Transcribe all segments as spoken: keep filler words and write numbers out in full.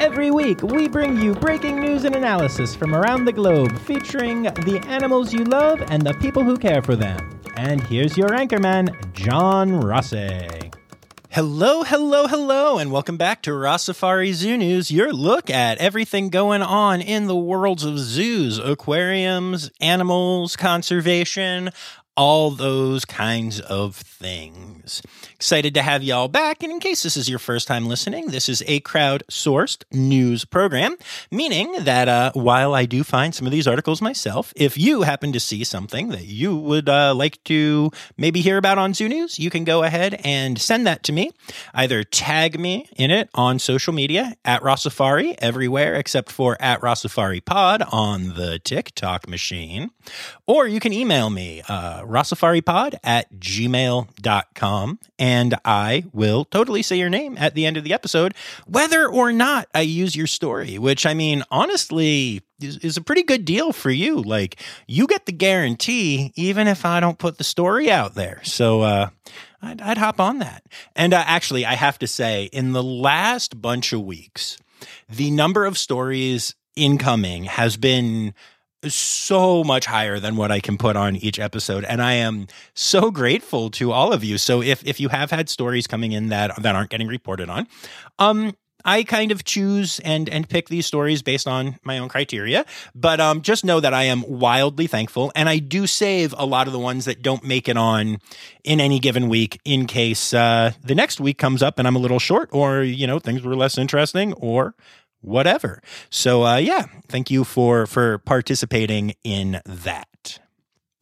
Every week, we bring you breaking news and analysis from around the globe, featuring the animals you love and the people who care for them. And here's your anchorman, John Rossi. Hello, hello, hello, and welcome back to Rossifari Zoo News, your look at everything going on in the worlds of zoos, aquariums, animals, conservation, all those kinds of things. Excited to have y'all back. And in case this is your first time listening, this is a crowd-sourced news program, meaning that uh, while I do find some of these articles myself, if you happen to see something that you would uh, like to maybe hear about on Zoo News, you can go ahead and send that to me. Either tag me in it on social media, at Rossifari, everywhere except for at Rossifari Pod on the TikTok machine. Or you can email me, uh, rossifaripod at gmail dot com, and I will totally say your name at the end of the episode, whether or not I use your story, which, I mean, honestly, is, is a pretty good deal for you. Like, you get the guarantee even if I don't put the story out there. So uh, I'd, I'd hop on that. And uh, actually, I have to say, in the last bunch of weeks, the number of stories incoming has been so much higher than what I can put on each episode. And I am so grateful to all of you. So if, if you have had stories coming in that, that aren't getting reported on, um, I kind of choose and, and pick these stories based on my own criteria, but um, just know that I am wildly thankful. And I do save a lot of the ones that don't make it on in any given week in case uh, the next week comes up and I'm a little short, or, you know, things were less interesting, or whatever. So, uh, yeah, thank you for, for participating in that.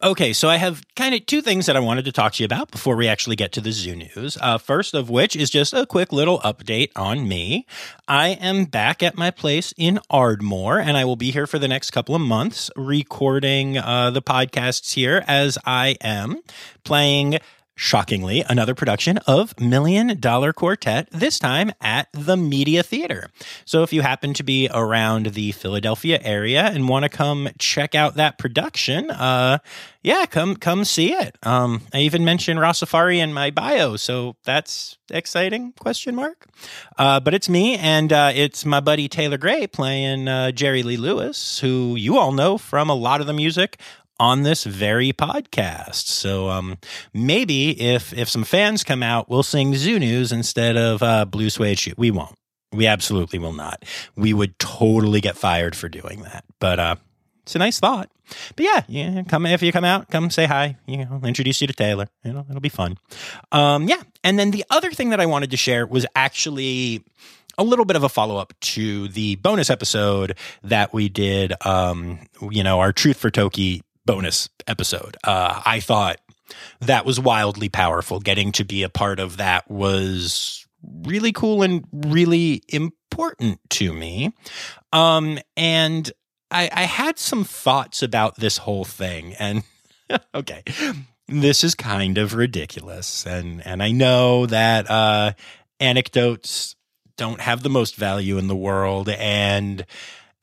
Okay, so I have kind of two things that I wanted to talk to you about before we actually get to the zoo news. Uh, first of which is just a quick little update on me. I am back at my place in Ardmore, and I will be here for the next couple of months recording uh, the podcasts here as I am playing, shockingly, another production of Million Dollar Quartet, this time at the Media Theater. So if you happen to be around the Philadelphia area and want to come check out that production, uh, yeah, come come see it. Um, I even mentioned Rossifari in my bio, so that's exciting, question mark. Uh, but it's me, and uh, it's my buddy Taylor Gray playing uh, Jerry Lee Lewis, who you all know from a lot of the music on this very podcast. So um, maybe if if some fans come out, we'll sing Zoo News instead of uh, Blue Suede Shoe. We won't. We absolutely will not. We would totally get fired for doing that. But uh, it's a nice thought. But yeah, yeah, come if you come out, come say hi. You know, I'll introduce you to Taylor. You know, it'll be fun. Um, yeah, and then the other thing that I wanted to share was actually a little bit of a follow-up to the bonus episode that we did. Um, you know, our Truth for Toki bonus episode. Uh, I thought that was wildly powerful. Getting to be a part of that was really cool and really important to me. Um, and I, I had some thoughts about this whole thing. And okay, this is kind of ridiculous. And, and I know that uh, anecdotes don't have the most value in the world. And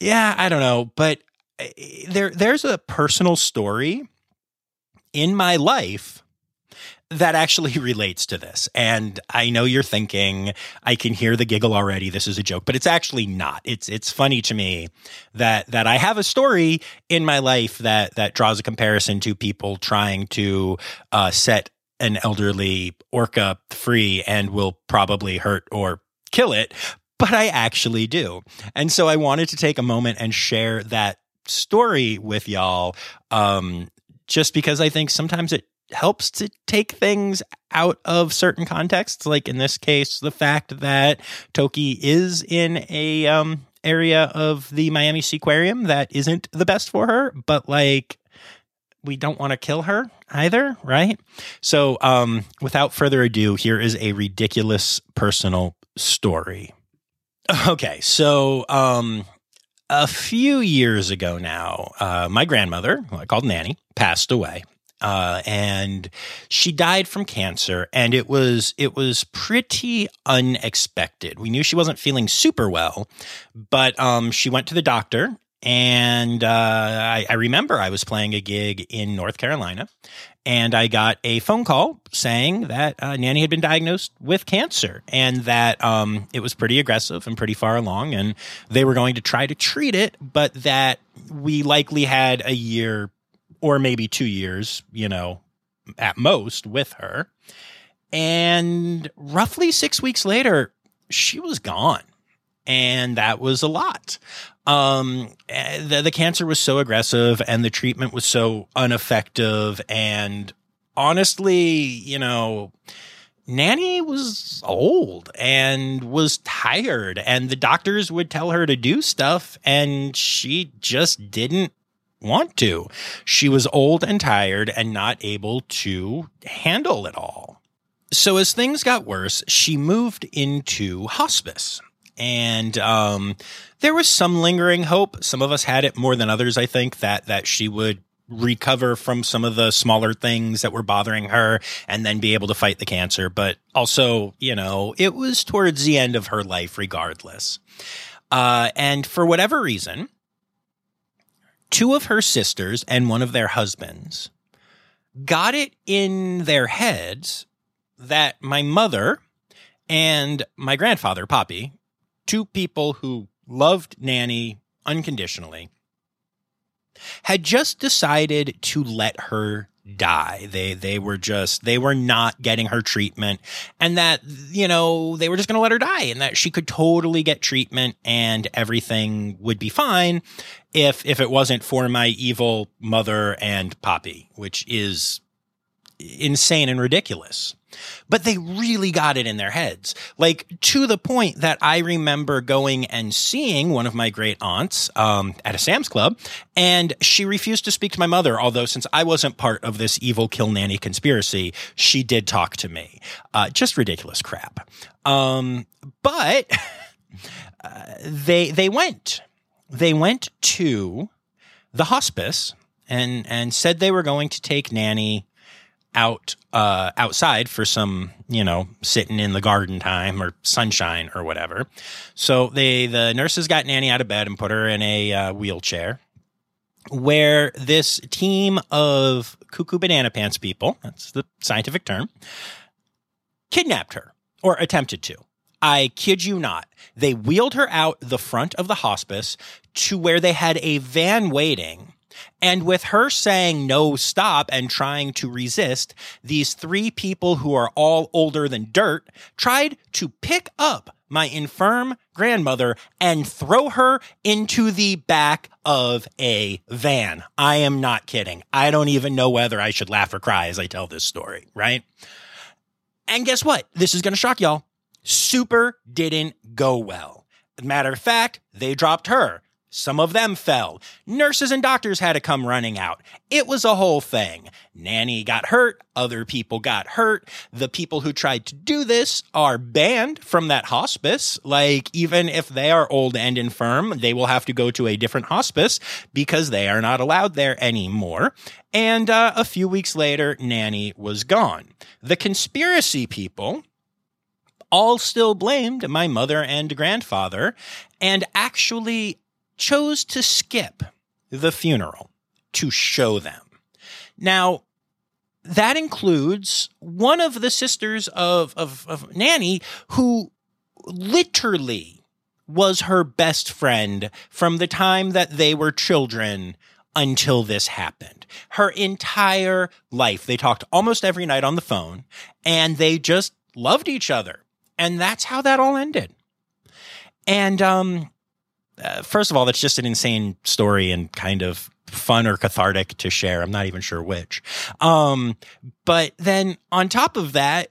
yeah, I don't know, but There, there's a personal story in my life that actually relates to this. And I know you're thinking, I can hear the giggle already, this is a joke, but it's actually not. It's it's funny to me that that I have a story in my life that that draws a comparison to people trying to uh, set an elderly orca free and will probably hurt or kill it, but I actually do. And so I wanted to take a moment and share that story with y'all, um, just because I think sometimes it helps to take things out of certain contexts, like in this case, the fact that Toki is in a um, area of the Miami Seaquarium that isn't the best for her, but like, we don't want to kill her either, right? So um, without further ado, here is a ridiculous personal story. Okay, so um, a few years ago now, uh, my grandmother, who I called Nanny, passed away. Uh, and she died from cancer, and it was it was pretty unexpected. We knew she wasn't feeling super well, but um, she went to the doctor, and uh, I, I remember I was playing a gig in North Carolina, and I got a phone call saying that uh, Nanny had been diagnosed with cancer, and that um, it was pretty aggressive and pretty far along, and they were going to try to treat it, but that we likely had a year or maybe two years, you know, at most with her. And roughly six weeks later, she was gone. And that was a lot. Um, the, the cancer was so aggressive and the treatment was so ineffective. And honestly, you know, Nanny was old and was tired, and the doctors would tell her to do stuff, and she just didn't want to. She was old and tired and not able to handle it all. So as things got worse, she moved into hospice. And um, there was some lingering hope. Some of us had it more than others, I think, that that she would recover from some of the smaller things that were bothering her and then be able to fight the cancer. But also, you know, it was towards the end of her life regardless. Uh, and for whatever reason, two of her sisters and one of their husbands got it in their heads that my mother and my grandfather, Poppy, two people who loved Nanny unconditionally, had just decided to let her die. They they were just, they were not getting her treatment, and that, you know, they were just going to let her die, and that she could totally get treatment and everything would be fine if if it wasn't for my evil mother and Poppy, which is insane and ridiculous. But they really got it in their heads, like to the point that I remember going and seeing one of my great aunts um, at a Sam's Club, and she refused to speak to my mother. Although since I wasn't part of this evil kill Nanny conspiracy, she did talk to me. Uh, just ridiculous crap. Um, but uh, they they went they went to the hospice and and said they were going to take Nanny out uh, outside for some, you know, sitting in the garden time or sunshine or whatever. So they the nurses got Nanny out of bed and put her in a uh, wheelchair, where this team of cuckoo banana pants people, that's the scientific term, kidnapped her, or attempted to. I kid you not. They wheeled her out the front of the hospice to where they had a van waiting. And with her saying no, stop, and trying to resist, these three people who are all older than dirt tried to pick up my infirm grandmother and throw her into the back of a van. I am not kidding. I don't even know whether I should laugh or cry as I tell this story, right? And guess what? This is going to shock y'all. Super didn't go well. Matter of fact, they dropped her. Some of them fell. Nurses and doctors had to come running out. It was a whole thing. Nanny got hurt. Other people got hurt. The people who tried to do this are banned from that hospice. Like, even if they are old and infirm, they will have to go to a different hospice because they are not allowed there anymore. And uh, a few weeks later, Nanny was gone. The conspiracy people all still blamed my mother and grandfather, and actually chose to skip the funeral to show them. Now, that includes one of the sisters of, of, of Nanny, who literally was her best friend from the time that they were children until this happened. Her entire life, they talked almost every night on the phone, and they just loved each other. And that's how that all ended. And, um, Uh, first of all, that's just an insane story and kind of fun or cathartic to share. I'm not even sure which. Um, but then on top of that,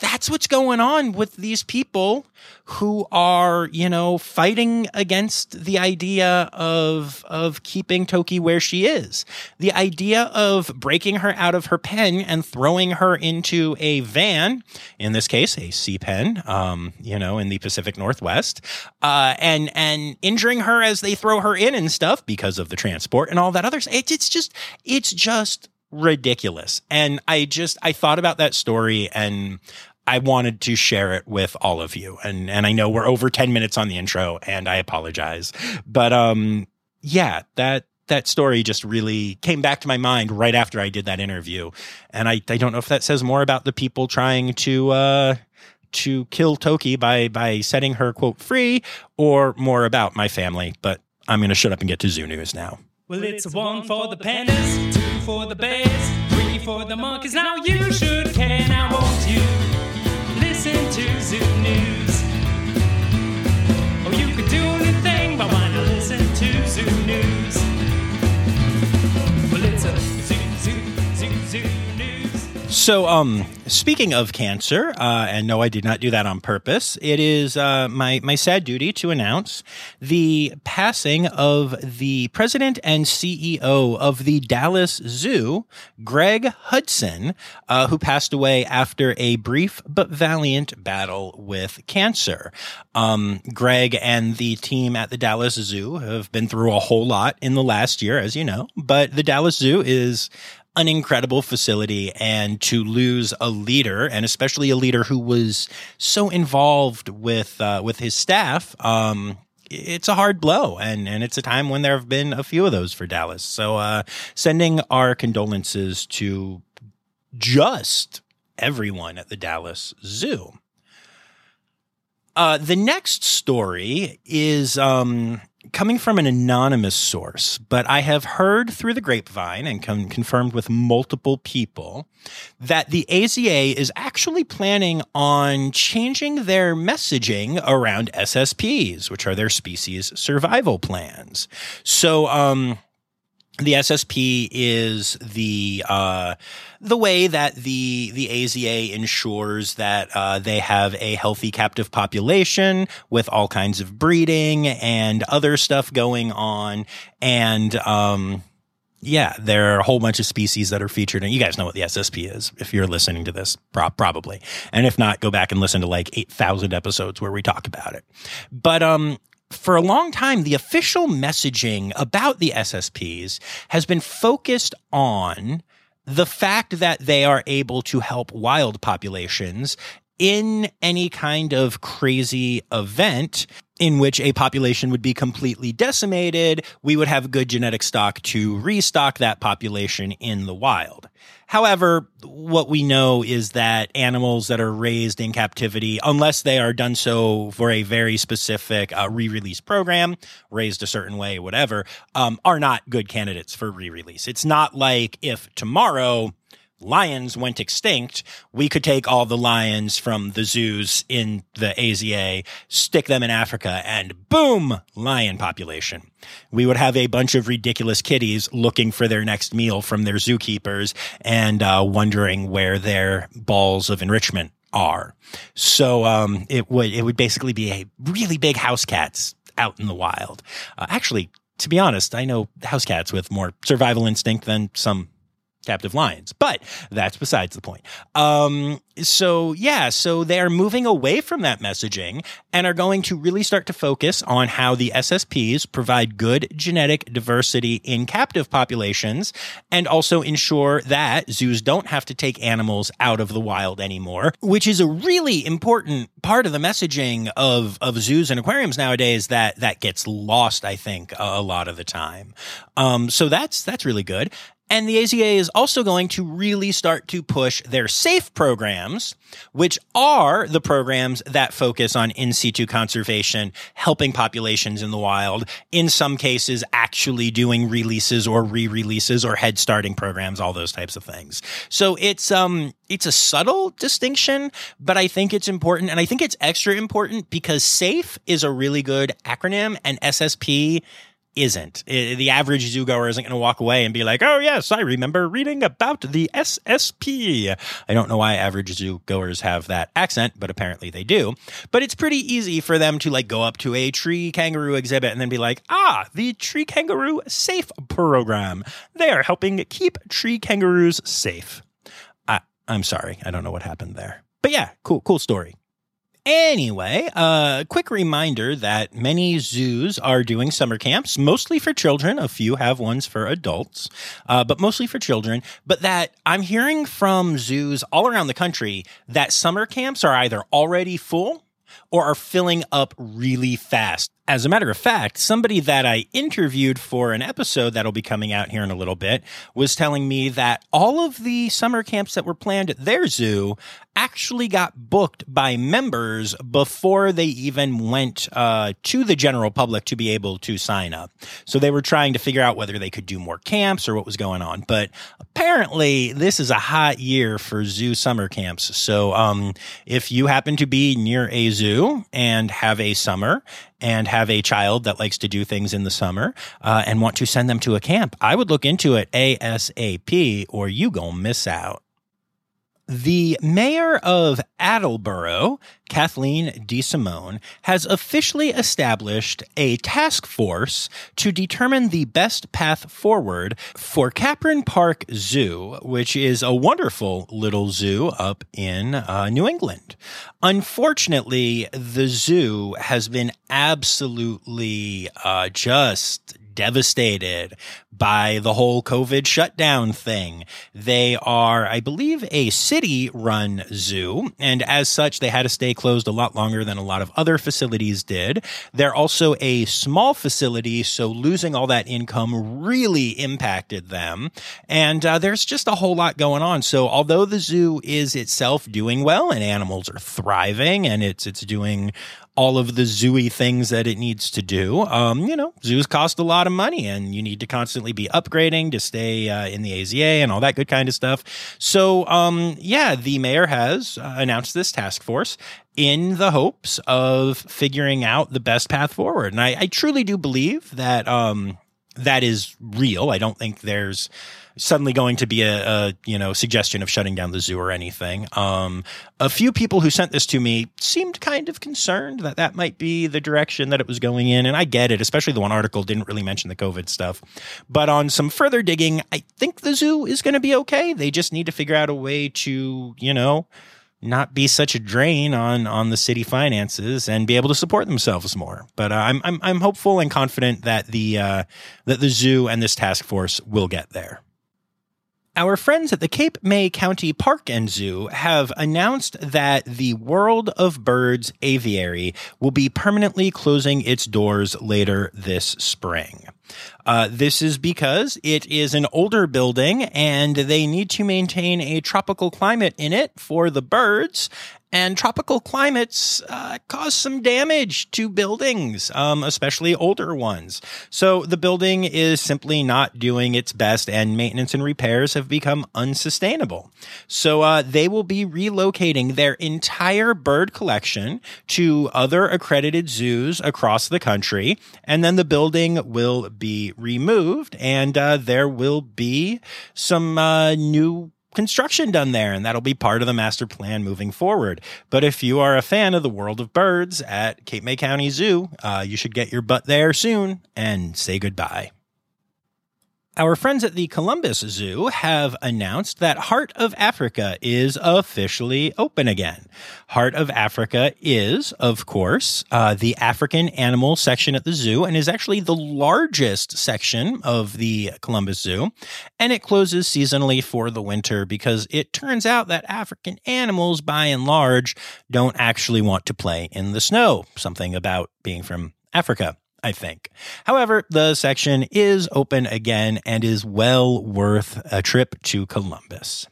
that's what's going on with these people who are, you know, fighting against the idea of of keeping Toki where she is. The idea of breaking her out of her pen and throwing her into a van, in this case, a sea pen, um, you know, in the Pacific Northwest, uh, and and injuring her as they throw her in and stuff because of the transport and all that other stuff. It, it's just, it's just ridiculous. And I just, I thought about that story and I wanted to share it with all of you. And, and I know we're over ten minutes on the intro and I apologize, but, um, yeah, that, that story just really came back to my mind right after I did that interview. And I, I don't know if that says more about the people trying to, uh, to kill Toki by, by setting her quote free, or more about my family, but I'm going to shut up and get to zoo news now. Well, it's one for the pandas, two for the bears, three for the monkeys. Now you should care. Now won't you listen to Zoo News? Oh, you could do anything, but why not listen to Zoo News? Well, it's a zoo, zoo, zoo, zoo news. So, um, speaking of cancer, uh, and no, I did not do that on purpose. It is uh, my my sad duty to announce the passing of the president and C E O of the Dallas Zoo, Greg Hudson, uh, who passed away after a brief but valiant battle with cancer. Um, Greg and the team at the Dallas Zoo have been through a whole lot in the last year, as you know, but the Dallas Zoo is an incredible facility, and to lose a leader, and especially a leader who was so involved with uh, with his staff, um, it's a hard blow, and and it's a time when there have been a few of those for Dallas. So uh, sending our condolences to just everyone at the Dallas Zoo. Uh, the next story is um, coming from an anonymous source, but I have heard through the grapevine and con- confirmed with multiple people that the A Z A is actually planning on changing their messaging around S S Ps, which are their species survival plans. So, um, the S S P is the uh, the way that the the A Z A ensures that uh, they have a healthy captive population with all kinds of breeding and other stuff going on. And um, yeah, there are a whole bunch of species that are featured. And you guys know what the S S P is if you're listening to this, pro- probably. And if not, go back and listen to like eight thousand episodes where we talk about it. But um. For a long time, the official messaging about the S S Ps has been focused on the fact that they are able to help wild populations in any kind of crazy event in which a population would be completely decimated. We would have good genetic stock to restock that population in the wild. However, what we know is that animals that are raised in captivity, unless they are done so for a very specific uh, re-release program, raised a certain way, whatever, um, are not good candidates for re-release. It's not like if tomorrow lions went extinct, we could take all the lions from the zoos in the A Z A, stick them in Africa, and boom, lion population. We would have a bunch of ridiculous kitties looking for their next meal from their zookeepers and uh, wondering where their balls of enrichment are. So um, it would it would basically be a really big house cats out in the wild. Uh, actually, to be honest, I know house cats with more survival instinct than some captive lions, but that's besides the point. Um, so yeah, so they are moving away from that messaging and are going to really start to focus on how the S S Ps provide good genetic diversity in captive populations and also ensure that zoos don't have to take animals out of the wild anymore, which is a really important part of the messaging of, of zoos and aquariums nowadays that, that gets lost, I think, a lot of the time. Um, so that's, that's really good. And the A Z A is also going to really start to push their SAFE programs, which are the programs that focus on in situ conservation, helping populations in the wild, in some cases actually doing releases or re-releases or head starting programs, all those types of things. So it's um it's a subtle distinction, but I think it's important. And I think it's extra important because SAFE is a really good acronym and S S P isn't. It, the average zoogoer isn't going to walk away and be like, oh, yes, I remember reading about the S S P. I don't know why average zoogoers have that accent, but apparently they do. But it's pretty easy for them to, like, go up to a tree kangaroo exhibit and then be like, ah, the tree kangaroo SAFE program. They are helping keep tree kangaroos safe. I, I'm sorry. I don't know what happened there. But yeah, cool, cool story. Anyway, a uh, quick reminder that many zoos are doing summer camps, mostly for children. A few have ones for adults, uh, but mostly for children. But that I'm hearing from zoos all around the country that summer camps are either already full or are filling up really fast. As a matter of fact, somebody that I interviewed for an episode that'll be coming out here in a little bit was telling me that all of the summer camps that were planned at their zoo actually got booked by members before they even went uh, to the general public to be able to sign up. So they were trying to figure out whether they could do more camps or what was going on. But apparently this is a hot year for zoo summer camps. So um, if you happen to be near a zoo and have a summer and have a child that likes to do things in the summer uh, and want to send them to a camp, I would look into it ASAP or you gonna miss out. The mayor of Attleboro, Kathleen DeSimone, has officially established a task force to determine the best path forward for Capron Park Zoo, which is a wonderful little zoo up in uh, New England. Unfortunately, the zoo has been absolutely uh, just devastated by the whole COVID shutdown thing. They are, I believe, a city-run zoo, and as such, they had to stay closed a lot longer than a lot of other facilities did. They're also a small facility, so losing all that income really impacted them, and uh, there's just a whole lot going on. So although the zoo is itself doing well, and animals are thriving, and it's it's doing all of the zooey things that it needs to do, um, you know, zoos cost a lot of money, and you need to constantly be upgrading to stay uh, in the A Z A and all that good kind of stuff. So, um, yeah, the mayor has uh, announced this task force in the hopes of figuring out the best path forward. And I, I truly do believe that um, that is real. I don't think there's suddenly going to be a, a, you know, suggestion of shutting down the zoo or anything. Um, a few people who sent this to me seemed kind of concerned that that might be the direction that it was going in. And I get it, especially the one article didn't really mention the COVID stuff. But on some further digging, I think the zoo is going to be okay. They just need to figure out a way to, you know, not be such a drain on on the city finances and be able to support themselves more. But uh, I'm, I'm I'm hopeful and confident that the uh, that the zoo and this task force will get there. Our friends at the Cape May County Park and Zoo have announced that the World of Birds aviary will be permanently closing its doors later this spring. Uh, this is because it is an older building and they need to maintain a tropical climate in it for the birds. And tropical climates uh, cause some damage to buildings, um, especially older ones. So the building is simply not doing its best, and maintenance and repairs have become unsustainable. So uh, they will be relocating their entire bird collection to other accredited zoos across the country, and then the building will be removed, and uh, there will be some uh, new construction done there, and that'll be part of the master plan moving forward. But if you are a fan of the World of Birds at Cape May County Zoo, uh, you should get your butt there soon and say goodbye. Our friends at the Columbus Zoo have announced that Heart of Africa is officially open again. Heart of Africa is, of course, uh, the African animal section at the zoo and is actually the largest section of the Columbus Zoo. And it closes seasonally for the winter because it turns out that African animals, by and large, don't actually want to play in the snow. Something about being from Africa, I think. However, the section is open again and is well worth a trip to Columbus.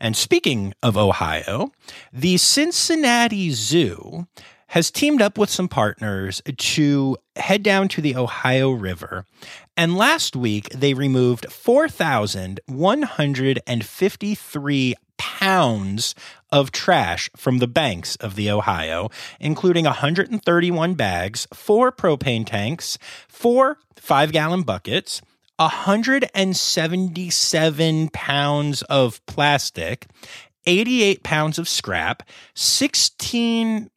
And speaking of Ohio, the Cincinnati Zoo has teamed up with some partners to head down to the Ohio River. And last week, they removed four thousand one hundred fifty-three pounds pounds of trash from the banks of the Ohio, including one hundred thirty-one bags, four propane tanks, four five-gallon buckets, one hundred seventy-seven pounds of plastic, eighty-eight pounds of scrap, sixteen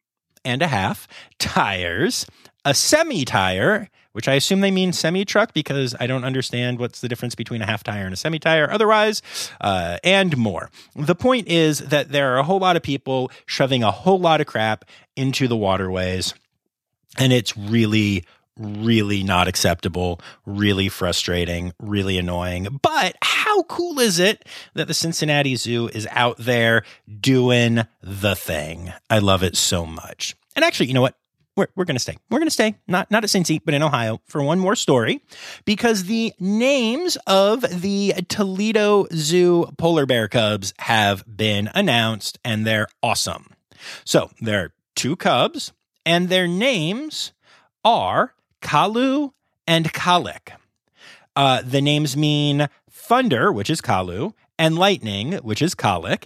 and a half tires, a semi-tire, which I assume they mean semi-truck because I don't understand what's the difference between a half tire and a semi-tire otherwise, uh, and more. The point is that there are a whole lot of people shoving a whole lot of crap into the waterways, and it's really, really not acceptable, really frustrating, really annoying. But how cool is it that the Cincinnati Zoo is out there doing the thing? I love it so much. And actually, you know what? We're, we're going to stay. We're going to stay, not not at Cincy, but in Ohio for one more story, because the names of the Toledo Zoo polar bear cubs have been announced, and they're awesome. So there are two cubs, and their names are Kalu and Kalik. Uh, the names mean thunder, which is Kalu, and lightning, which is Kalik.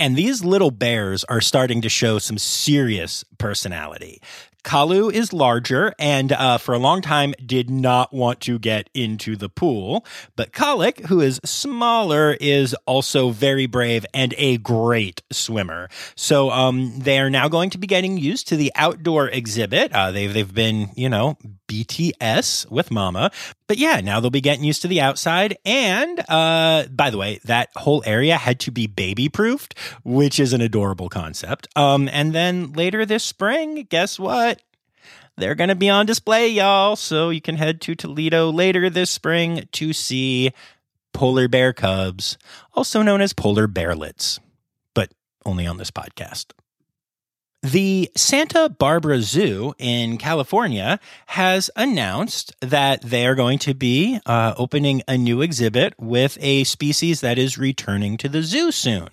And these little bears are starting to show some serious personality. Kalu is larger and uh, for a long time did not want to get into the pool. But Kalik, who is smaller, is also very brave and a great swimmer. So um, they are now going to be getting used to the outdoor exhibit. Uh, they've, they've been, you know, B T S with mama. But yeah, now they'll be getting used to the outside. And uh, by the way, that whole area had to be baby-proofed, which is an adorable concept. Um, and then later this spring, guess what? They're going to be on display, y'all, so you can head to Toledo later this spring to see polar bear cubs, also known as polar bearlets, but only on this podcast. The Santa Barbara Zoo in California has announced that they are going to be uh, opening a new exhibit with a species that is returning to the zoo soon.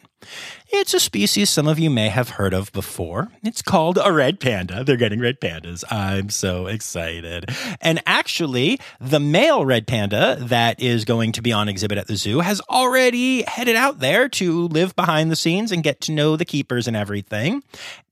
It's a species some of you may have heard of before. It's called a red panda. They're getting red pandas. I'm so excited. And actually, the male red panda that is going to be on exhibit at the zoo has already headed out there to live behind the scenes and get to know the keepers and everything.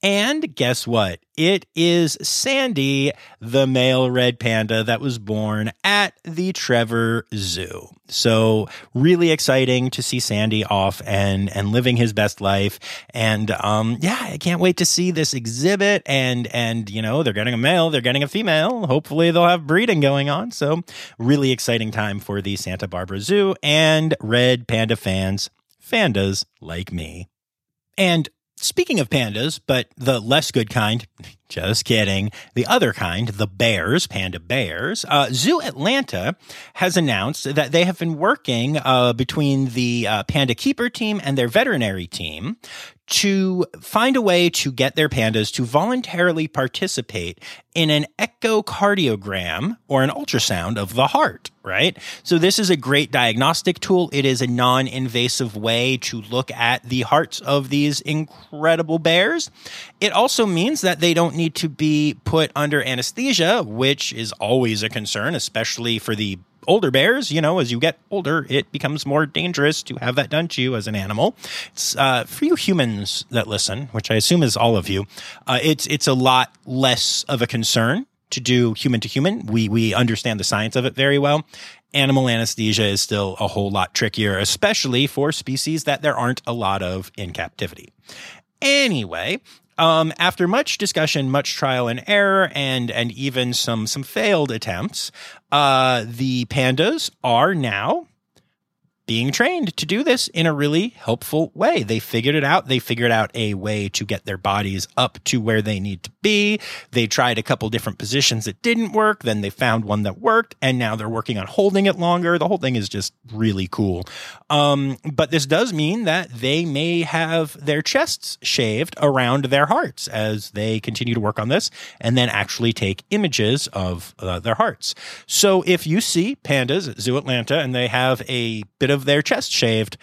And guess what? It is Sandy, the male red panda that was born at the Trevor Zoo. So really exciting to see Sandy off and, and living his best life. And um, yeah, I can't wait to see this exhibit. And, and, you know, they're getting a male, they're getting a female. Hopefully they'll have breeding going on. So really exciting time for the Santa Barbara Zoo and red panda fans, fandas like me. And speaking of pandas, but the less good kind, just kidding, the other kind, the bears, panda bears, uh, Zoo Atlanta has announced that they have been working uh, between the uh, panda keeper team and their veterinary team to find a way to get their pandas to voluntarily participate in an echocardiogram or an ultrasound of the heart, right? So this is a great diagnostic tool. It is a non-invasive way to look at the hearts of these incredible bears. It also means that they don't need to be put under anesthesia, which is always a concern, especially for the older bears. You know, as you get older, it becomes more dangerous to have that done to you as an animal. It's uh, for you humans that listen, which I assume is all of you, uh, it's it's a lot less of a concern to do human to human. We we understand the science of it very well. Animal anesthesia is still a whole lot trickier, especially for species that there aren't a lot of in captivity. Anyway, Um, after much discussion, much trial and error, and and even some some failed attempts, uh, the pandas are now being trained to do this in a really helpful way. They figured it out. They figured out a way to get their bodies up to where they need to be. They tried a couple different positions that didn't work. Then they found one that worked, and now they're working on holding it longer. The whole thing is just really cool. Um, but this does mean that they may have their chests shaved around their hearts as they continue to work on this and then actually take images of uh, their hearts. So if you see pandas at Zoo Atlanta and they have a bit of Of their chest shaved,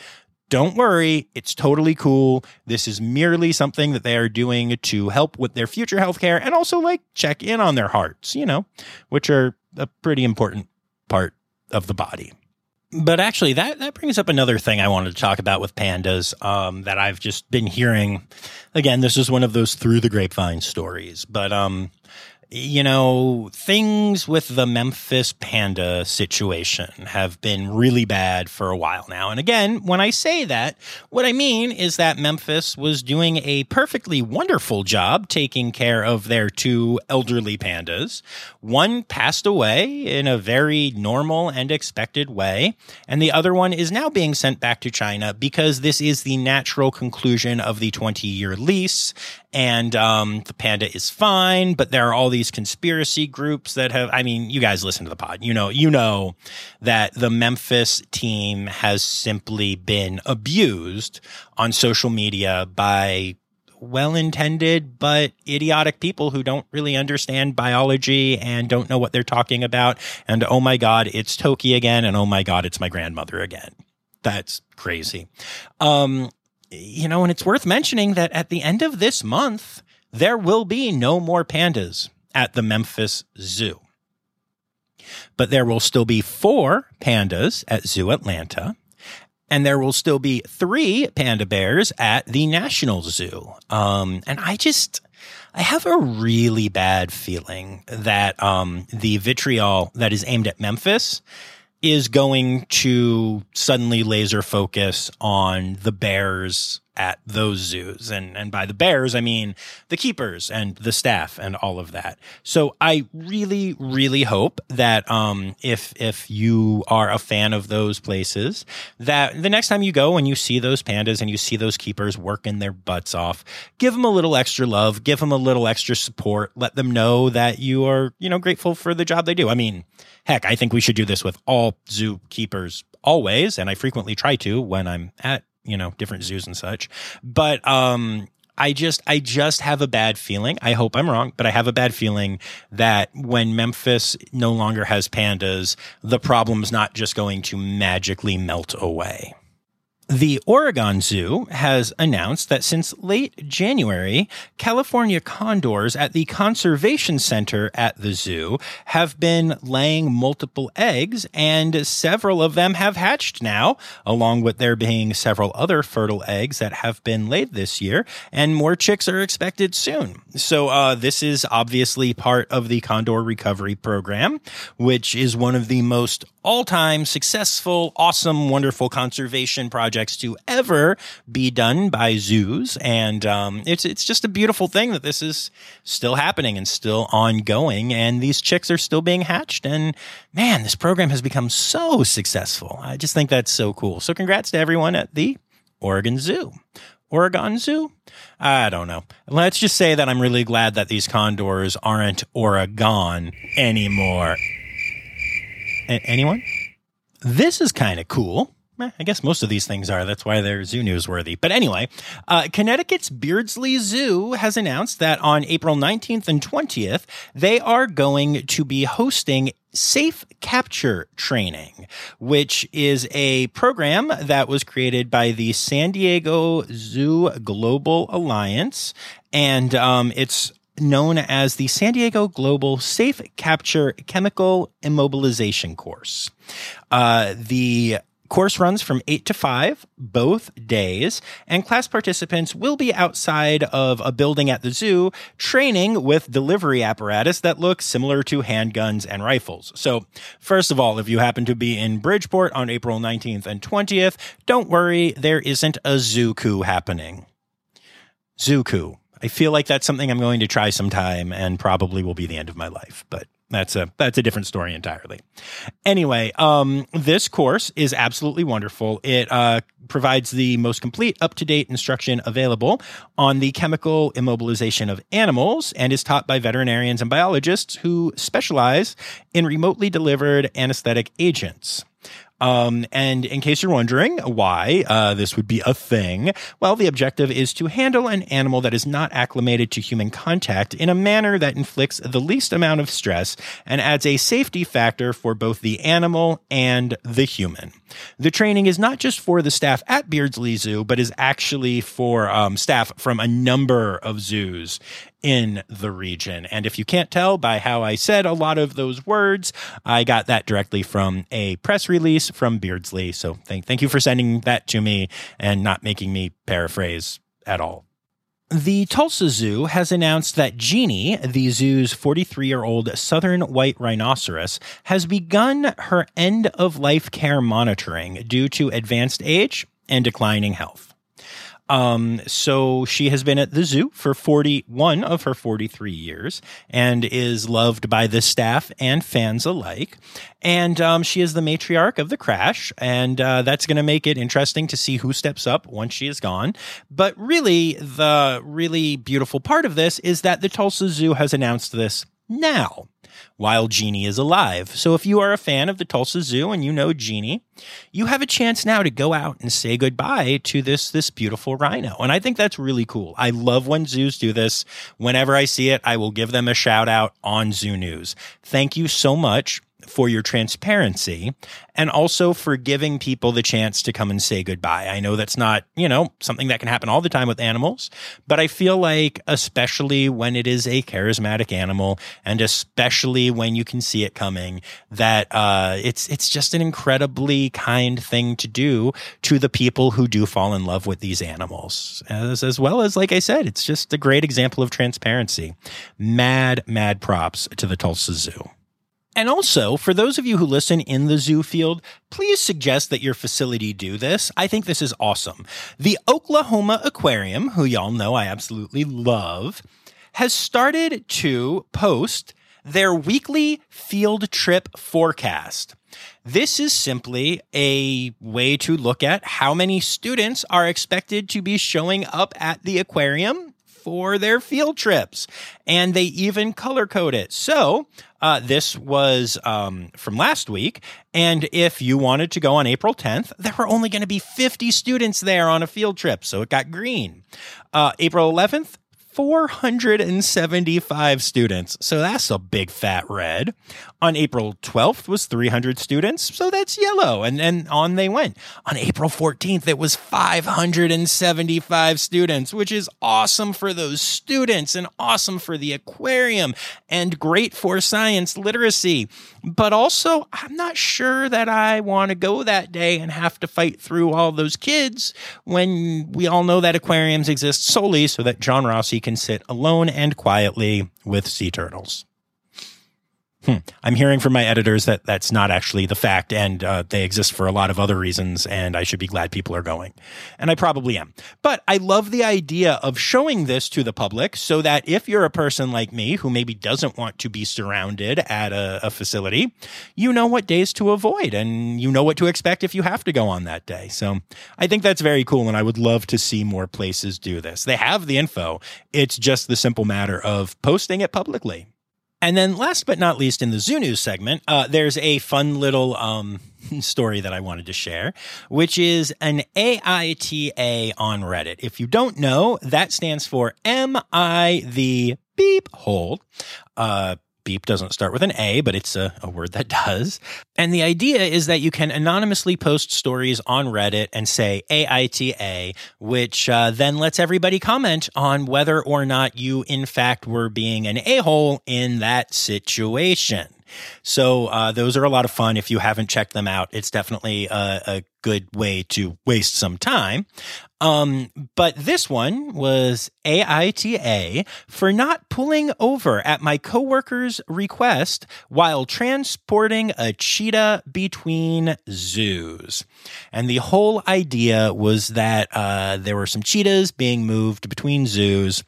don't worry, it's totally cool. This is merely something that they are doing to help with their future healthcare and also like check in on their hearts, you know, which are a pretty important part of the body. But actually, that, that brings up another thing I wanted to talk about with pandas um, that I've just been hearing. Again, this is one of those through the grapevine stories. But, um, you know, things with the Memphis panda situation have been really bad for a while now. And again, when I say that, what I mean is that Memphis was doing a perfectly wonderful job taking care of their two elderly pandas. One passed away in a very normal and expected way, and the other one is now being sent back to China because this is the natural conclusion of the twenty-year lease. And um, the panda is fine, but there are all these conspiracy groups that have – I mean, you guys listen to the pod. You know, you know that the Memphis team has simply been abused on social media by well-intended but idiotic people who don't really understand biology and don't know what they're talking about. And oh, my God, it's Toki again, and oh, my God, it's my grandmother again. That's crazy. Um You know, and it's worth mentioning that at the end of this month, there will be no more pandas at the Memphis Zoo. But there will still be four pandas at Zoo Atlanta, and there will still be three panda bears at the National Zoo. Um, and I just, I have a really bad feeling that um, the vitriol that is aimed at Memphis is going to suddenly laser focus on the bears at those zoos. And and by the bears, I mean the keepers and the staff and all of that. So I really, really hope that um, if if you are a fan of those places, that the next time you go and you see those pandas and you see those keepers working their butts off, give them a little extra love, give them a little extra support, let them know that you are, you know, grateful for the job they do. I mean, heck, I think we should do this with all zookeepers always, and I frequently try to when I'm at, you know, different zoos and such. But um, I just I just have a bad feeling. I hope I'm wrong, but I have a bad feeling that when Memphis no longer has pandas, the problem's not just going to magically melt away. The Oregon Zoo has announced that since late January, California condors at the conservation center at the zoo have been laying multiple eggs, and several of them have hatched now, along with there being several other fertile eggs that have been laid this year, and more chicks are expected soon. So uh, this is obviously part of the Condor Recovery Program, which is one of the most all-time successful, awesome, wonderful conservation projects to ever be done by zoos. And um, it's it's just a beautiful thing that this is still happening and still ongoing, and these chicks are still being hatched. And man, this program has become so successful. I just think that's so cool. So congrats to everyone at the Oregon Zoo. Oregon Zoo? I don't know. Let's just say that I'm really glad that these condors aren't Oregon anymore. A- anyone? This is kind of cool. Eh, I guess most of these things are. That's why they're zoo newsworthy. But anyway, uh, Connecticut's Beardsley Zoo has announced that on April nineteenth and twentieth, they are going to be hosting SAFE capture training, which is a program that was created by the San Diego Zoo Global Alliance. And um, it's known as the San Diego Global SAFE Capture Chemical Immobilization Course. Uh, the course runs from eight to five both days, and class participants will be outside of a building at the zoo training with delivery apparatus that looks similar to handguns and rifles. So, first of all, if you happen to be in Bridgeport on April nineteenth and twentieth, don't worry, there isn't a zoo coup happening. Zoo coup. I feel like that's something I'm going to try sometime and probably will be the end of my life, but that's a that's a different story entirely. Anyway, um, this course is absolutely wonderful. It uh, provides the most complete, up-to-date instruction available on the chemical immobilization of animals and is taught by veterinarians and biologists who specialize in remotely delivered anesthetic agents. Um, and in case you're wondering why uh, this would be a thing, well, the objective is to handle an animal that is not acclimated to human contact in a manner that inflicts the least amount of stress and adds a safety factor for both the animal and the human. The training is not just for the staff at Beardsley Zoo, but is actually for um, staff from a number of zoos in the region. And if you can't tell by how I said a lot of those words, I got that directly from a press release from Beardsley. So thank, thank you for sending that to me and not making me paraphrase at all. The Tulsa Zoo has announced that Jeannie, the zoo's forty-three-year-old southern white rhinoceros, has begun her end-of-life care monitoring due to advanced age and declining health. Um, so she has been at the zoo for forty-one of her forty-three years and is loved by the staff and fans alike. And um, she is the matriarch of the crash, and uh, that's going to make it interesting to see who steps up once she is gone. But really, the really beautiful part of this is that the Tulsa Zoo has announced this now, while Jeannie is alive. So if you are a fan of the Tulsa Zoo and you know Jeannie, you have a chance now to go out and say goodbye to this, this beautiful rhino. And I think that's really cool. I love when zoos do this. Whenever I see it, I will give them a shout out on Zoo News. Thank you so much for your transparency and also for giving people the chance to come and say goodbye. I know that's not, you know, something that can happen all the time with animals, but I feel like especially when it is a charismatic animal and especially when you can see it coming, that uh, it's it's just an incredibly kind thing to do to the people who do fall in love with these animals. As, as well as, like I said, it's just a great example of transparency. Mad, mad props to the Tulsa Zoo. And also, for those of you who listen in the zoo field, please suggest that your facility do this. I think this is awesome. The Oklahoma Aquarium, who y'all know I absolutely love, has started to post their weekly field trip forecast. This is simply a way to look at how many students are expected to be showing up at the aquarium for their field trips, and they even color code it. So uh, this was um, from last week, and if you wanted to go on April tenth, there were only going to be fifty students there on a field trip, so it got green. Uh, April eleventh, four hundred seventy-five students, so that's a big fat red. On April twelfth was three hundred students, so that's yellow, and then on they went. On April fourteenth, it was five hundred seventy-five students, which is awesome for those students and awesome for the aquarium and great for science literacy. But also, I'm not sure that I want to go that day and have to fight through all those kids when we all know that aquariums exist solely so that John Rossi can sit alone and quietly with sea turtles. Hmm. I'm hearing from my editors that that's not actually the fact, and uh, they exist for a lot of other reasons, and I should be glad people are going. And I probably am. But I love the idea of showing this to the public so that if you're a person like me who maybe doesn't want to be surrounded at a, a facility, you know what days to avoid, and you know what to expect if you have to go on that day. So I think that's very cool, and I would love to see more places do this. They have the info. It's just the simple matter of posting it publicly. And then last but not least in the Zoo News segment, uh, there's a fun little um, story that I wanted to share, which is an A I T A on Reddit. If you don't know, that stands for Am I the Beep Hold? Uh, beep doesn't start with an A, but it's a, a word that does. And the idea is that you can anonymously post stories on Reddit and say A I T A, which uh, then lets everybody comment on whether or not you, in fact, were being an a-hole in that situation. So uh, those are a lot of fun. If you haven't checked them out, it's definitely a, a good way to waste some time. Um, but this one was A I T A for not pulling over at my coworker's request while transporting a cheetah between zoos. And the whole idea was that uh, there were some cheetahs being moved between zoos,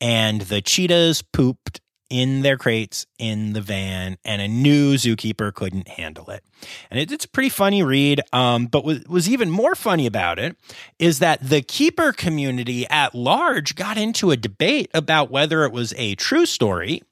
and the cheetahs pooped in their crates in the van, and a new zookeeper couldn't handle it. And it, it's a pretty funny read, um, but what was even more funny about it is that the keeper community at large got into a debate about whether it was a true story,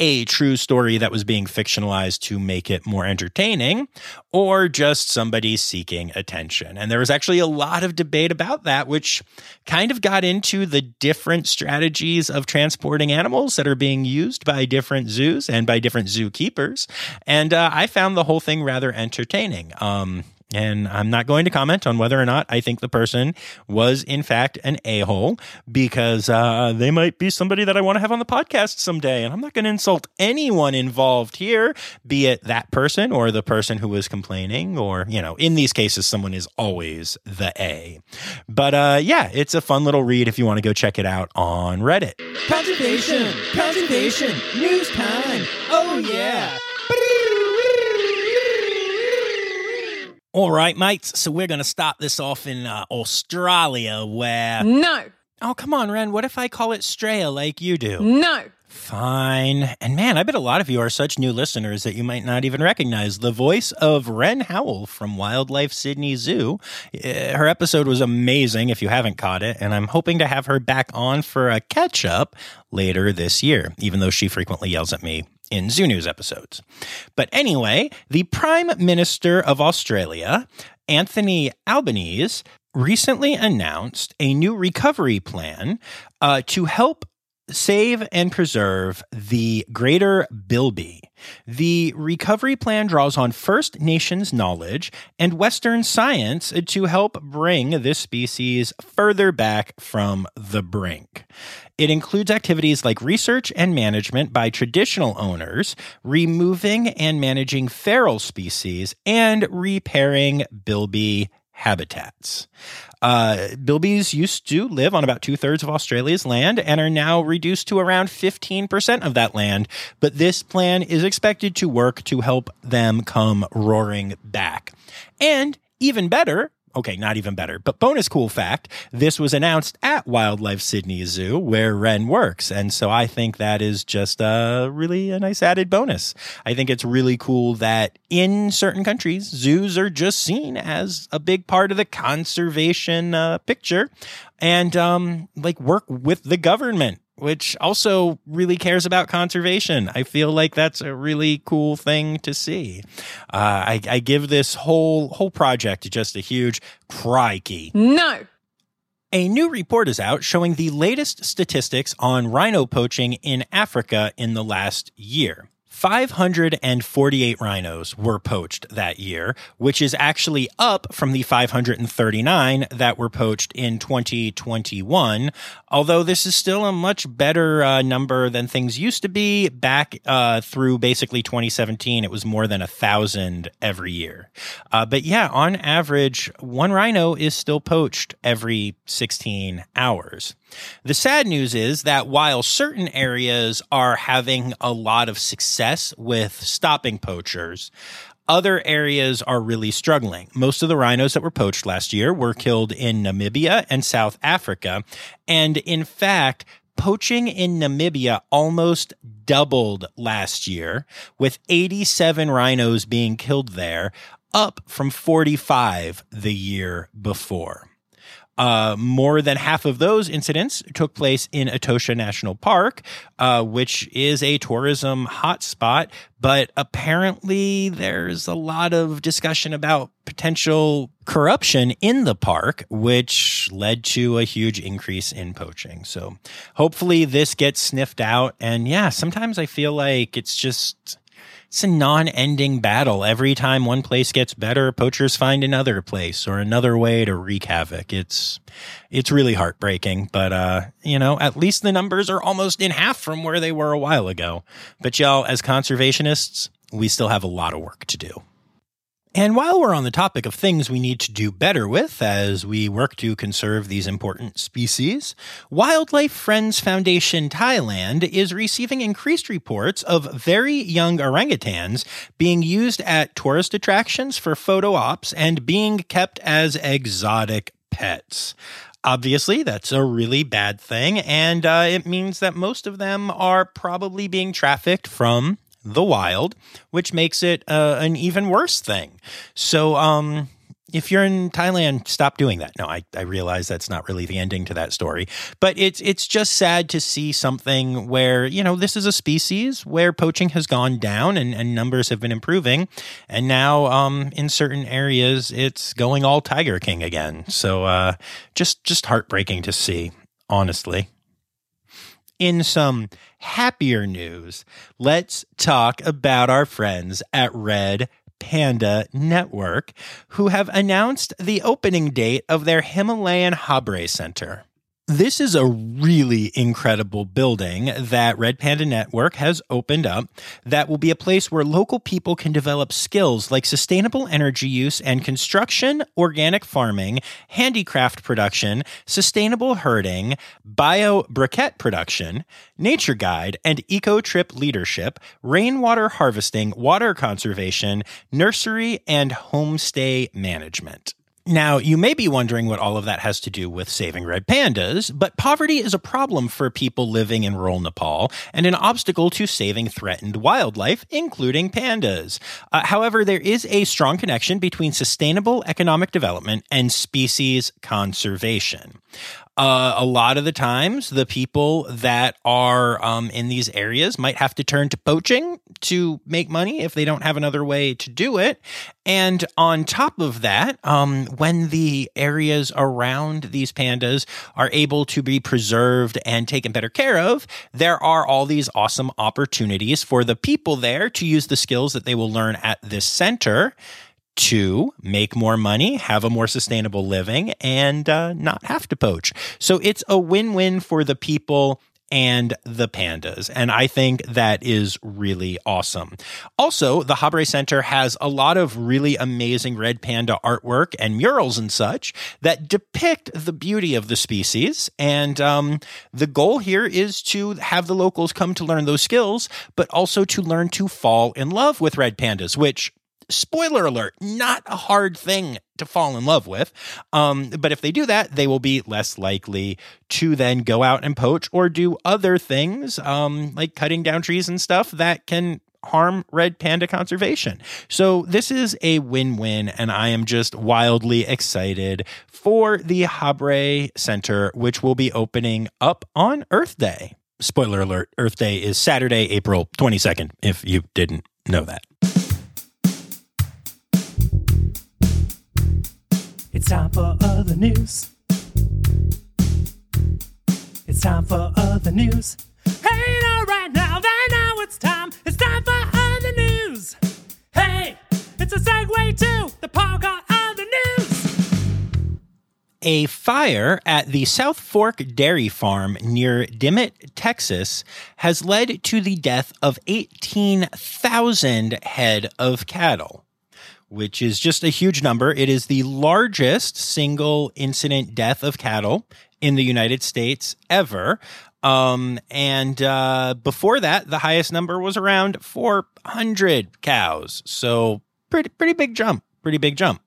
a true story that was being fictionalized to make it more entertaining, or just somebody seeking attention. And there was actually a lot of debate about that, which kind of got into the different strategies of transporting animals that are being used by different zoos and by different zookeepers. And uh, I found the whole thing rather entertaining. Um, And I'm not going to comment on whether or not I think the person was, in fact, an a-hole, because uh, they might be somebody that I want to have on the podcast someday. And I'm not going to insult anyone involved here, be it that person or the person who was complaining, or, you know, in these cases, someone is always the A. But uh, yeah, it's a fun little read if you want to go check it out on Reddit. Conservation, conservation, news time. Oh, yeah. All right, mates, so we're going to start this off in uh, Australia where... No. Oh, come on, Ren. What if I call it Straya like you do? No. Fine. And man, I bet a lot of you are such new listeners that you might not even recognize the voice of Wren Howell from Wildlife Sydney Zoo. Uh, her episode was amazing if you haven't caught it, and I'm hoping to have her back on for a catch-up later this year, even though she frequently yells at me in Zoo News episodes. But anyway, the Prime Minister of Australia, Anthony Albanese, recently announced a new recovery plan uh, to help save and preserve the Greater Bilby. The recovery plan draws on First Nations knowledge and Western science to help bring this species further back from the brink. It includes activities like research and management by traditional owners, removing and managing feral species, and repairing bilby habitats. Uh, bilbies used to live on about two-thirds of Australia's land and are now reduced to around fifteen percent of that land, but this plan is expected to work to help them come roaring back. And even better, okay, not even better, but bonus cool fact, this was announced at Wildlife Sydney Zoo, where Wren works, and so I think that is just a really a nice added bonus. I think it's really cool that in certain countries, zoos are just seen as a big part of the conservation uh, picture, and um, like work with the government, which also really cares about conservation. I feel like that's a really cool thing to see. Uh, I, I give this whole whole project just a huge crikey. No. A new report is out showing the latest statistics on rhino poaching in Africa in the last year. five hundred forty-eight rhinos were poached that year, which is actually up from the five hundred thirty-nine that were poached in twenty twenty-one, although this is still a much better uh, number than things used to be. Back uh, through basically twenty seventeen, it was more than one thousand every year. Uh, but yeah, on average, one rhino is still poached every sixteen hours. The sad news is that while certain areas are having a lot of success with stopping poachers, other areas are really struggling. Most of the rhinos that were poached last year were killed in Namibia and South Africa. And in fact, poaching in Namibia almost doubled last year, with eighty-seven rhinos being killed there, up from forty-five the year before. Uh, more than half of those incidents took place in Etosha National Park, uh, which is a tourism hotspot. But apparently there's a lot of discussion about potential corruption in the park, which led to a huge increase in poaching. So hopefully this gets sniffed out. And yeah, sometimes I feel like it's just... it's a non-ending battle. Every time one place gets better, poachers find another place or another way to wreak havoc. It's it's really heartbreaking. But, uh, you know, at least the numbers are almost in half from where they were a while ago. But y'all, as conservationists, we still have a lot of work to do. And while we're on the topic of things we need to do better with as we work to conserve these important species, Wildlife Friends Foundation Thailand is receiving increased reports of very young orangutans being used at tourist attractions for photo ops and being kept as exotic pets. Obviously, that's a really bad thing, and uh, it means that most of them are probably being trafficked from the wild, which makes it uh, an even worse thing. So um, if you're in Thailand, stop doing that. No, I, I realize that's not really the ending to that story, but it's it's just sad to see something where, you know, this is a species where poaching has gone down and, and numbers have been improving. And now um, in certain areas, it's going all Tiger King again. So uh, just just heartbreaking to see, honestly. In some happier news, let's talk about our friends at Red Panda Network, who have announced the opening date of their Himalayan Habre Center. This is a really incredible building that Red Panda Network has opened up that will be a place where local people can develop skills like sustainable energy use and construction, organic farming, handicraft production, sustainable herding, bio-briquette production, nature guide and eco-trip leadership, rainwater harvesting, water conservation, nursery, and homestay management. Now, you may be wondering what all of that has to do with saving red pandas, but poverty is a problem for people living in rural Nepal and an obstacle to saving threatened wildlife, including pandas. Uh, however, there is a strong connection between sustainable economic development and species conservation. Uh, a lot of the times, the people that are um, in these areas might have to turn to poaching to make money if they don't have another way to do it. And on top of that, um, when the areas around these pandas are able to be preserved and taken better care of, there are all these awesome opportunities for the people there to use the skills that they will learn at this center to make more money, have a more sustainable living, and uh, not have to poach. So it's a win-win for the people and the pandas. And I think that is really awesome. Also, the Habre Center has a lot of really amazing red panda artwork and murals and such that depict the beauty of the species. And um, the goal here is to have the locals come to learn those skills, but also to learn to fall in love with red pandas, which, spoiler alert, not a hard thing to fall in love with. Um, but if they do that, they will be less likely to then go out and poach or do other things um, like cutting down trees and stuff that can harm red panda conservation. So this is a win-win, and I am just wildly excited for the Habre Center, which will be opening up on Earth Day. Spoiler alert, Earth Day is Saturday, April twenty-second, if you didn't know that. It's time for other news. It's time for other news. Hey, now, right now, right now, it's time. It's time for other news. Hey, it's a segue to the podcast. A fire at the South Fork Dairy Farm near Dimmitt, Texas, has led to the death of eighteen thousand head of cattle, which is just a huge number. It is the largest single incident death of cattle in the United States ever. Um, and uh, before that, the highest number was around four hundred cows. So pretty, pretty big jump, pretty big jump.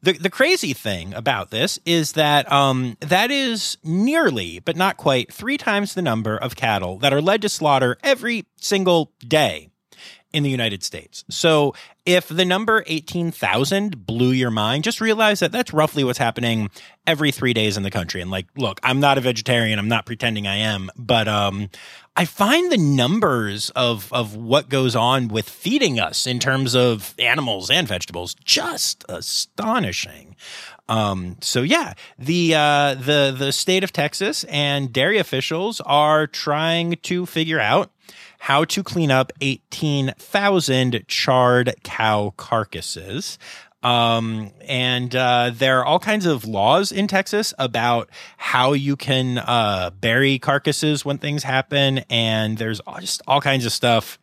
The the crazy thing about this is that um, that is nearly, but not quite, three times the number of cattle that are led to slaughter every single day in the United States. So if the number eighteen thousand blew your mind, just realize that that's roughly what's happening every three days in the country. And like, look, I'm not a vegetarian. I'm not pretending I am. But um, I find the numbers of, of what goes on with feeding us in terms of animals and vegetables just astonishing. Um, so yeah, the, uh, the, the state of Texas and dairy officials are trying to figure out how to clean up eighteen thousand charred cow carcasses. Um, and uh, there are all kinds of laws in Texas about how you can uh, bury carcasses when things happen. And there's all, just all kinds of stuff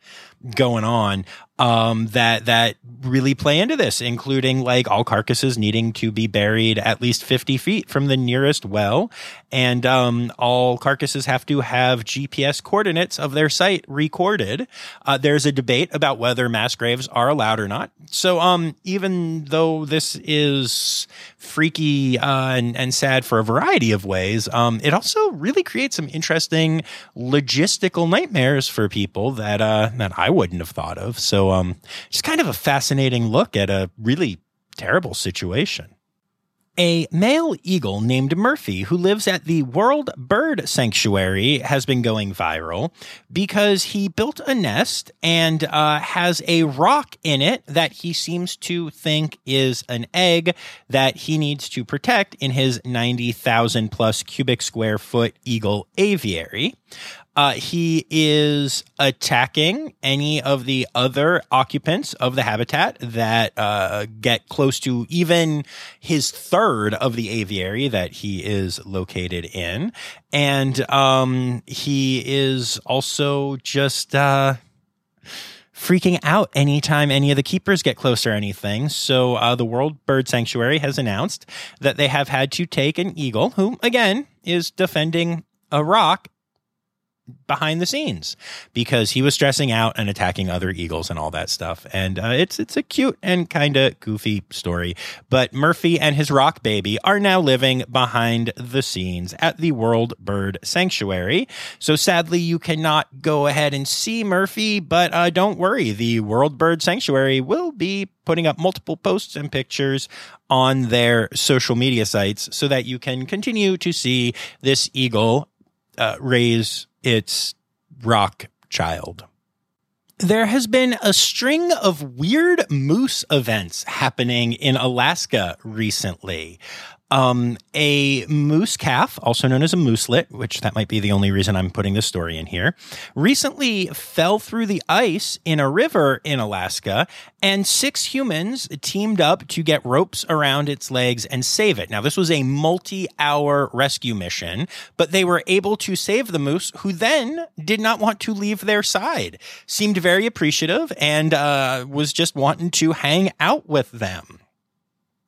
going on um, that that really play into this, including like all carcasses needing to be buried at least fifty feet from the nearest well. And um, all carcasses have to have G P S coordinates of their site recorded. Uh, there's a debate about whether mass graves are allowed or not. So um, even though this is freaky uh, and, and sad for a variety of ways, um, it also really creates some interesting logistical nightmares for people that, uh, that I wouldn't have thought of. So um, just kind of a fascinating look at a really terrible situation. A male eagle named Murphy, who lives at the World Bird Sanctuary, has been going viral because he built a nest and uh, has a rock in it that he seems to think is an egg that he needs to protect in his ninety thousand plus cubic square foot eagle aviary. Uh, he is attacking any of the other occupants of the habitat that uh, get close to even his third of the aviary that he is located in. And um, he is also just uh, freaking out anytime any of the keepers get close or anything. So uh, the World Bird Sanctuary has announced that they have had to take an eagle, who, again, is defending a rock, behind the scenes because he was stressing out and attacking other eagles and all that stuff. And uh, it's it's a cute and kind of goofy story. But Murphy and his rock baby are now living behind the scenes at the World Bird Sanctuary. So sadly, you cannot go ahead and see Murphy, but uh, don't worry. The World Bird Sanctuary will be putting up multiple posts and pictures on their social media sites so that you can continue to see this eagle uh, raise its rock child. There has been a string of weird moose events happening in Alaska recently. Um, a moose calf, also known as a mooselet, which that might be the only reason I'm putting this story in here, recently fell through the ice in a river in Alaska, and six humans teamed up to get ropes around its legs and save it. Now, this was a multi-hour rescue mission, but they were able to save the moose, who then did not want to leave their side, seemed very appreciative, and uh, was just wanting to hang out with them.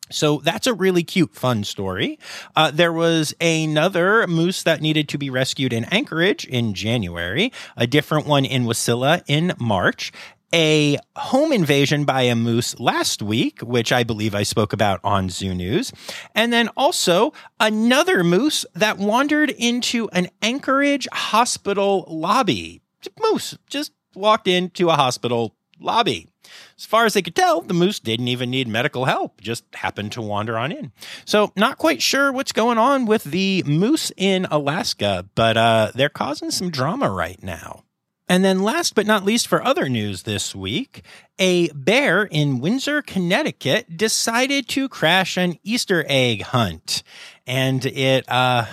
So that's a really cute, fun story. Uh, there was another moose that needed to be rescued in Anchorage in January, a different one in Wasilla in March, a home invasion by a moose last week, which I believe I spoke about on Zoo News, and then also another moose that wandered into an Anchorage hospital lobby. Moose just walked into a hospital lobby. As far as they could tell, the moose didn't even need medical help, just happened to wander on in. So not quite sure what's going on with the moose in Alaska, but uh, they're causing some drama right now. And then last but not least for other news this week, a bear in Windsor, Connecticut decided to crash an Easter egg hunt. And it uh,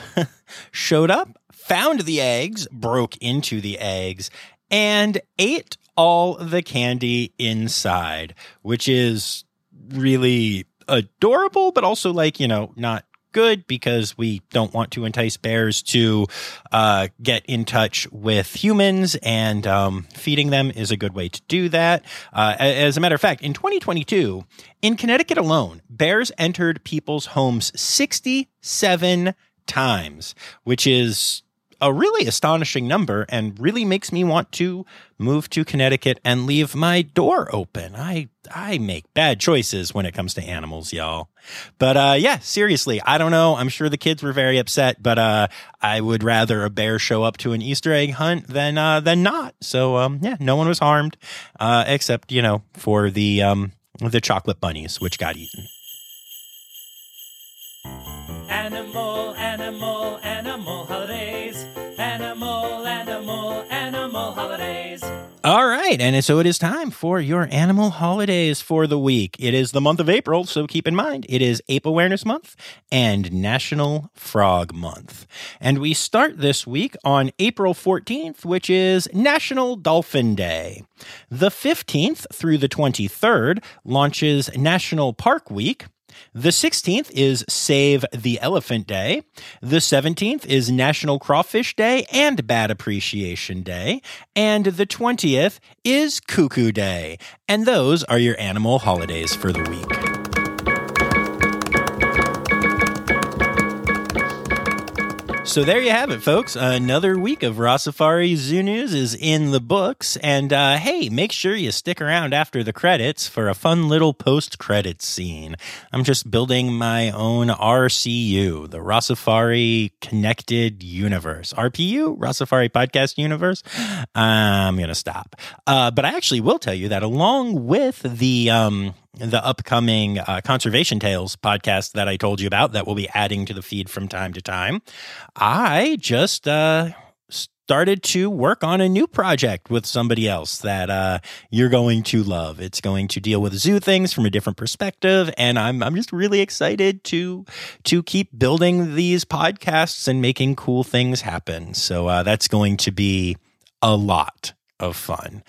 showed up, found the eggs, broke into the eggs, and ate all the candy inside, which is really adorable, but also, like, you know, not good because we don't want to entice bears to uh, get in touch with humans, and um, feeding them is a good way to do that. Uh, as a matter of fact, in twenty twenty-two, in Connecticut alone, bears entered people's homes sixty-seven times, which is a really astonishing number and really makes me want to move to Connecticut and leave my door open. I I make bad choices when it comes to animals, y'all. But uh, yeah, seriously, I don't know. I'm sure the kids were very upset, but uh, I would rather a bear show up to an Easter egg hunt than uh, than not. So um, yeah, no one was harmed uh, except, you know, for the um, the chocolate bunnies, which got eaten. Animal, animal, animal holidays. Animal, animal, animal holidays. All right, and so it is time for your animal holidays for the week. It is the month of April, so keep in mind, it is Ape Awareness Month and National Frog Month. And we start this week on April fourteenth, which is National Dolphin Day. The fifteenth through the twenty-third launches National Park Week. The sixteenth is Save the Elephant Day. The seventeenth is National Crawfish Day and Bat Appreciation Day. And the twentieth is Cuckoo Day. And those are your animal holidays for the week. So there you have it, folks. Another week of Rossifari Zoo News is in the books. And uh, hey, make sure you stick around after the credits for a fun little post-credits scene. I'm just building my own R C U, the Rossifari Connected Universe. R P U, Rossifari Podcast Universe. I'm going to stop. Uh, but I actually will tell you that along with the... Um, the upcoming uh, Conservation Tales podcast that I told you about that we'll be adding to the feed from time to time, I just uh, started to work on a new project with somebody else that uh, you're going to love. It's going to deal with zoo things from a different perspective, and I'm I'm just really excited to to keep building these podcasts and making cool things happen. So uh, that's going to be a lot of fun,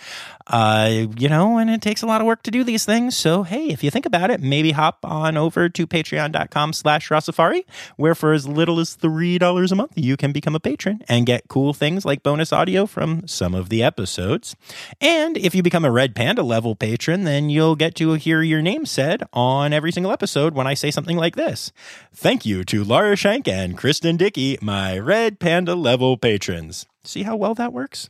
uh, you know, and it takes a lot of work to do these things. So, hey, if you think about it, maybe hop on over to patreon.com slash Rossifari, where for as little as three dollars a month, you can become a patron and get cool things like bonus audio from some of the episodes. And if you become a Red Panda level patron, then you'll get to hear your name said on every single episode when I say something like this. Thank you to Laura Shank and Kristen Dickey, my Red Panda level patrons. See how well that works?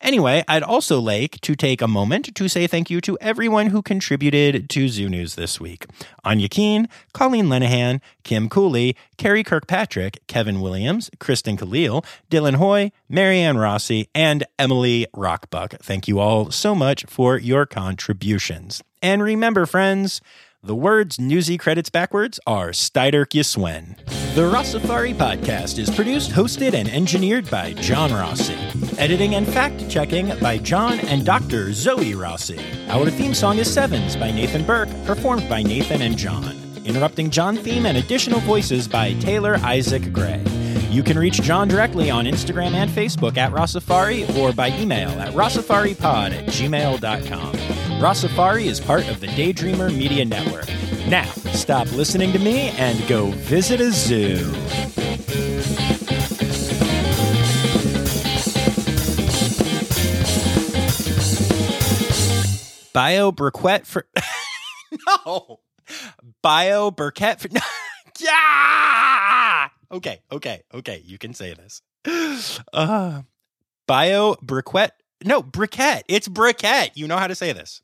Anyway, I'd also like to take a moment to say thank you to everyone who contributed to Zoo News this week. Anya Keene, Colleen Lenihan, Kim Cooley, Kerry Kirkpatrick, Kevin Williams, Kristen Khalil, Dylan Hoy, Marianne Rossi, and Emily Rockbuck. Thank you all so much for your contributions. And remember, friends, the words newsy credits backwards are Steiderk Yeswen. The Rossifari podcast is produced, hosted, and engineered by John Rossi. Editing and fact-checking by John and Doctor Zoe Rossi. Our theme song is Sevens by Nathan Burke, performed by Nathan and John. Interrupting John theme and additional voices by Taylor Isaac Gray. You can reach John directly on Instagram and Facebook at Rossifari or by email at rossifaripod at gmail.com. Rossifari is part of the Daydreamer Media Network. Now, stop listening to me and go visit a zoo. Bio briquette for... no! Bio briquette for... yeah! Okay, okay, okay. You can say this. Uh, bio briquette. No, briquette. It's briquette. You know how to say this.